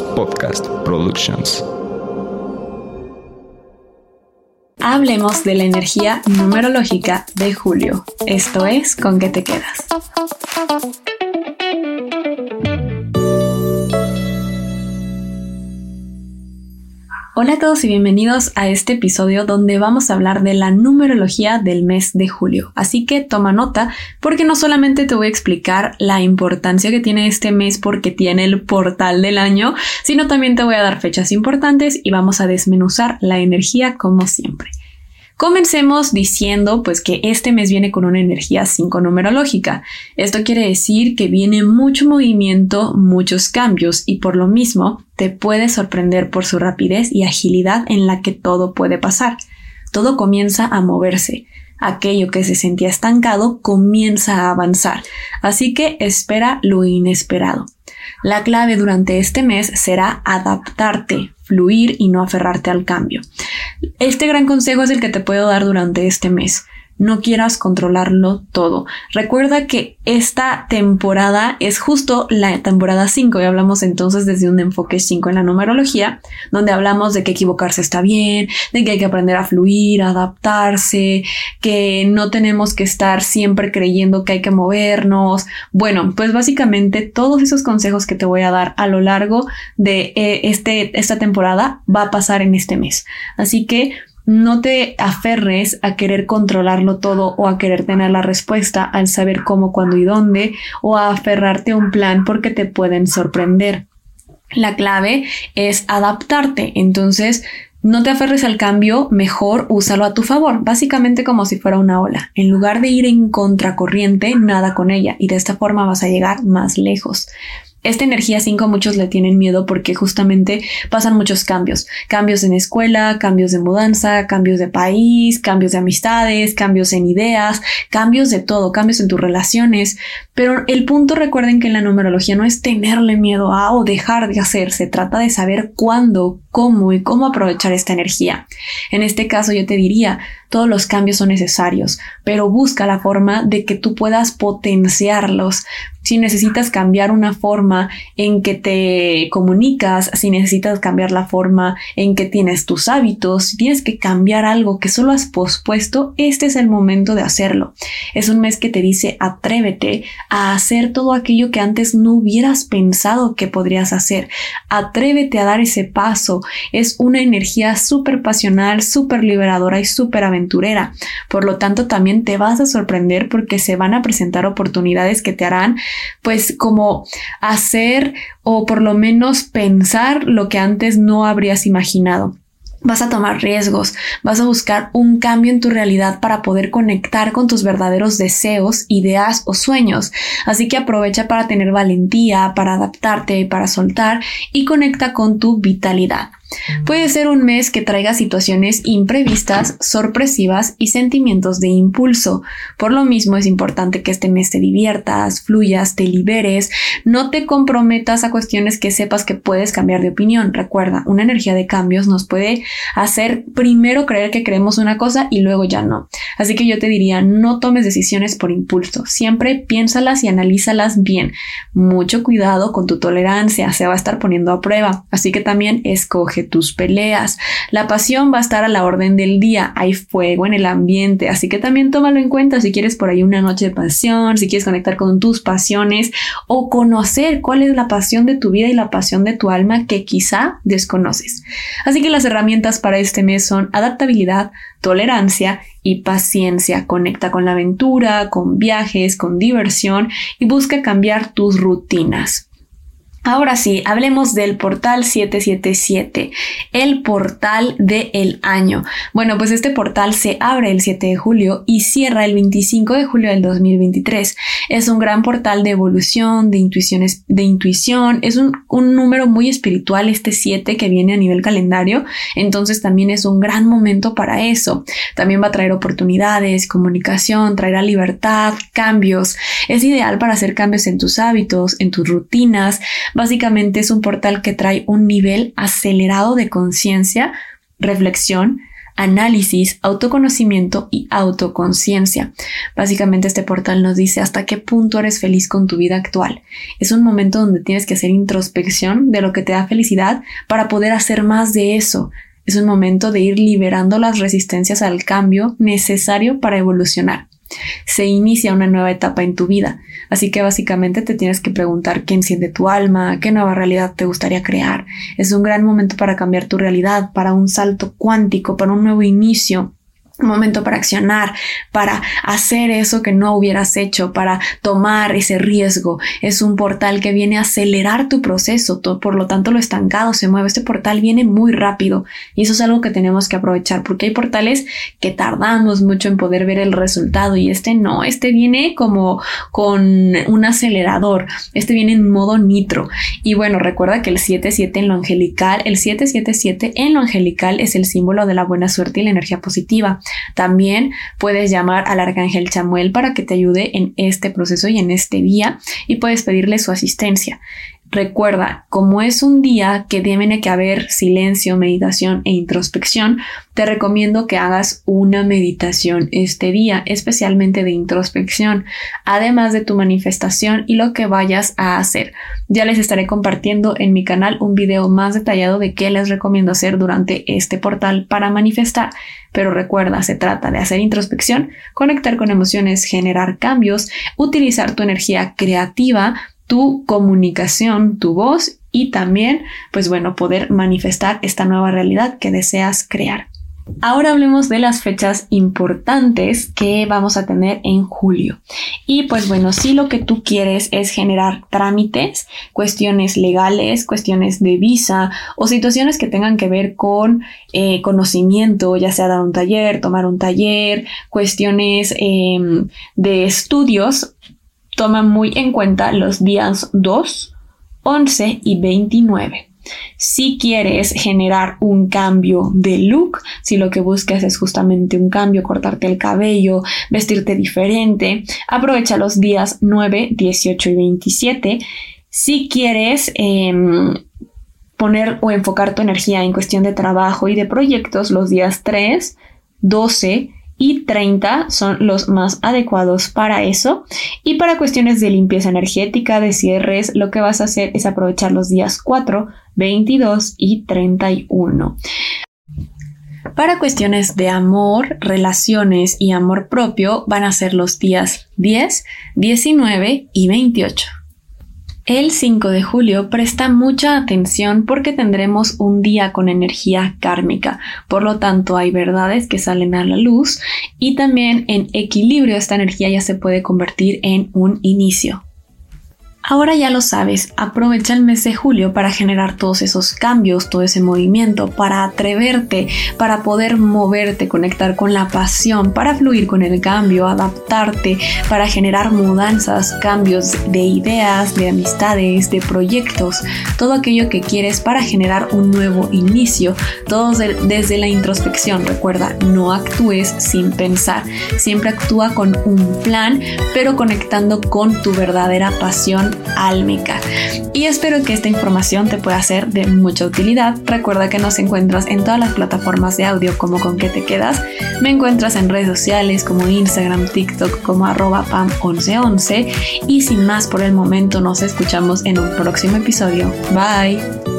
Podcast Productions. Hablemos de la energía numerológica de julio. Esto es ¿Con qué te quedas? Hola a todos y bienvenidos a este episodio donde vamos a hablar de la numerología del mes de julio. Así que toma nota porque no solamente te voy a explicar la importancia que tiene este mes porque tiene el portal del año, sino también te voy a dar fechas importantes y vamos a desmenuzar la energía como siempre. Comencemos diciendo pues que este mes viene con una energía 5 numerológica. Esto quiere decir que viene mucho movimiento, muchos cambios y por lo mismo te puede sorprender por su rapidez y agilidad en la que todo puede pasar. Todo comienza a moverse. Aquello que se sentía estancado comienza a avanzar. Así que espera lo inesperado. La clave durante este mes será adaptarte, fluir y no aferrarte al cambio. Este gran consejo es el que te puedo dar durante este mes. No quieras controlarlo todo. Recuerda que esta temporada es justo la temporada 5 y hablamos entonces desde un enfoque 5 en la numerología, donde hablamos de que equivocarse está bien, de que hay que aprender a fluir, a adaptarse, que no tenemos que estar siempre creyendo que hay que movernos. Bueno, pues básicamente todos esos consejos que te voy a dar a lo largo de esta temporada va a pasar en este mes. Así que no te aferres a querer controlarlo todo o a querer tener la respuesta, al saber cómo, cuándo y dónde, o a aferrarte a un plan porque te pueden sorprender. La clave es adaptarte, entonces no te aferres al cambio, mejor úsalo a tu favor, básicamente como si fuera una ola. En lugar de ir en contracorriente, nada con ella y de esta forma vas a llegar más lejos. Esta energía 5 muchos le tienen miedo porque justamente pasan muchos cambios. Cambios en escuela, cambios de mudanza, cambios de país, cambios de amistades, cambios en ideas, cambios de todo, cambios en tus relaciones. Pero el punto, recuerden que en la numerología no es tenerle miedo a o dejar de hacer. Se trata de saber cuándo, cómo y cómo aprovechar esta energía. En este caso yo te diría, todos los cambios son necesarios, pero busca la forma de que tú puedas potenciarlos. Si necesitas cambiar una forma en que te comunicas, si necesitas cambiar la forma en que tienes tus hábitos, si tienes que cambiar algo que solo has pospuesto, este es el momento de hacerlo. Es un mes que te dice atrévete a hacer todo aquello que antes no hubieras pensado que podrías hacer. Atrévete a dar ese paso. Es una energía súper pasional, súper liberadora y súper aventurera. Por lo tanto, también te vas a sorprender porque se van a presentar oportunidades que te harán pues como hacer o por lo menos pensar lo que antes no habrías imaginado. Vas a tomar riesgos, vas a buscar un cambio en tu realidad para poder conectar con tus verdaderos deseos, ideas o sueños. Así que aprovecha para tener valentía, para adaptarte, para soltar y conecta con tu vitalidad. Puede ser un mes que traiga situaciones imprevistas, sorpresivas y sentimientos de impulso. Por lo mismo es importante que este mes te diviertas, fluyas, te liberes, no te comprometas a cuestiones que sepas que puedes cambiar de opinión. Recuerda, una energía de cambios nos puede hacer primero creer que creemos una cosa y luego ya no. Así que yo te diría, no tomes decisiones por impulso, siempre piénsalas y analízalas bien. Mucho cuidado con tu tolerancia, se va a estar poniendo a prueba, así que también escoge tus peleas. La pasión va a estar a la orden del día, hay fuego en el ambiente, así que también tómalo en cuenta si quieres por ahí una noche de pasión, si quieres conectar con tus pasiones o conocer cuál es la pasión de tu vida y la pasión de tu alma que quizá desconoces. Así que las herramientas para este mes son adaptabilidad, tolerancia y paciencia. Conecta con la aventura, con viajes, con diversión y busca cambiar tus rutinas. Ahora sí, hablemos del portal 777, el portal del año. Bueno, pues este portal se abre el 7 de julio y cierra el 25 de julio del 2023. Es un gran portal de evolución, de intuición. Es un número muy espiritual este 7 que viene a nivel calendario. Entonces también es un gran momento para eso. También va a traer oportunidades, comunicación, traerá libertad, cambios. Es ideal para hacer cambios en tus hábitos, en tus rutinas. Básicamente es un portal que trae un nivel acelerado de conciencia, reflexión, análisis, autoconocimiento y autoconciencia. Básicamente este portal nos dice hasta qué punto eres feliz con tu vida actual. Es un momento donde tienes que hacer introspección de lo que te da felicidad para poder hacer más de eso. Es un momento de ir liberando las resistencias al cambio necesario para evolucionar. Se inicia una nueva etapa en tu vida, así que básicamente te tienes que preguntar qué enciende tu alma, qué nueva realidad te gustaría crear. Es un gran momento para cambiar tu realidad, para un salto cuántico, para un nuevo inicio, un momento para accionar, para hacer eso que no hubieras hecho, para tomar ese riesgo. Es un portal que viene a acelerar tu proceso, por lo tanto lo estancado se mueve. Este portal viene muy rápido y eso es algo que tenemos que aprovechar, porque hay portales que tardamos mucho en poder ver el resultado y este no, este viene como con un acelerador, este viene en modo nitro. Y bueno, recuerda que el 777 en lo angelical es el símbolo de la buena suerte y la energía positiva. También puedes llamar al Arcángel Chamuel para que te ayude en este proceso y en este día, y puedes pedirle su asistencia. Recuerda, como es un día que tiene que haber silencio, meditación e introspección, te recomiendo que hagas una meditación este día, especialmente de introspección, además de tu manifestación y lo que vayas a hacer. Ya les estaré compartiendo en mi canal un video más detallado de qué les recomiendo hacer durante este portal para manifestar. Pero recuerda, se trata de hacer introspección, conectar con emociones, generar cambios, utilizar tu energía creativa, tu comunicación, tu voz y también, pues bueno, poder manifestar esta nueva realidad que deseas crear. Ahora hablemos de las fechas importantes que vamos a tener en julio. Y pues bueno, si lo que tú quieres es generar trámites, cuestiones legales, cuestiones de visa o situaciones que tengan que ver con conocimiento, ya sea dar un taller, tomar un taller, cuestiones de estudios, toma muy en cuenta los días 2, 11 y 29. Si quieres generar un cambio de look, si lo que buscas es justamente un cambio, cortarte el cabello, vestirte diferente, aprovecha los días 9, 18 y 27. Si quieres poner o enfocar tu energía en cuestión de trabajo y de proyectos, los días 3, 12 y 30 son los más adecuados para eso. Y para cuestiones de limpieza energética, de cierres, lo que vas a hacer es aprovechar los días 4, 22 y 31. Para cuestiones de amor, relaciones y amor propio van a ser los días 10, 19 y 28. El 5 de julio presta mucha atención porque tendremos un día con energía kármica, por lo tanto hay verdades que salen a la luz y también en equilibrio esta energía ya se puede convertir en un inicio. Ahora ya lo sabes, aprovecha el mes de julio para generar todos esos cambios, todo ese movimiento, para atreverte, para poder moverte, conectar con la pasión, para fluir con el cambio, adaptarte, para generar mudanzas, cambios de ideas, de amistades, de proyectos, todo aquello que quieres para generar un nuevo inicio, todo desde la introspección. Recuerda, no actúes sin pensar, siempre actúa con un plan, pero conectando con tu verdadera pasión álmica. Y espero que esta información te pueda ser de mucha utilidad. Recuerda que nos encuentras en todas las plataformas de audio como Con Qué Te Quedas. Me encuentras en redes sociales como Instagram, TikTok como @pam1111 y sin más por el momento nos escuchamos en un próximo episodio. Bye.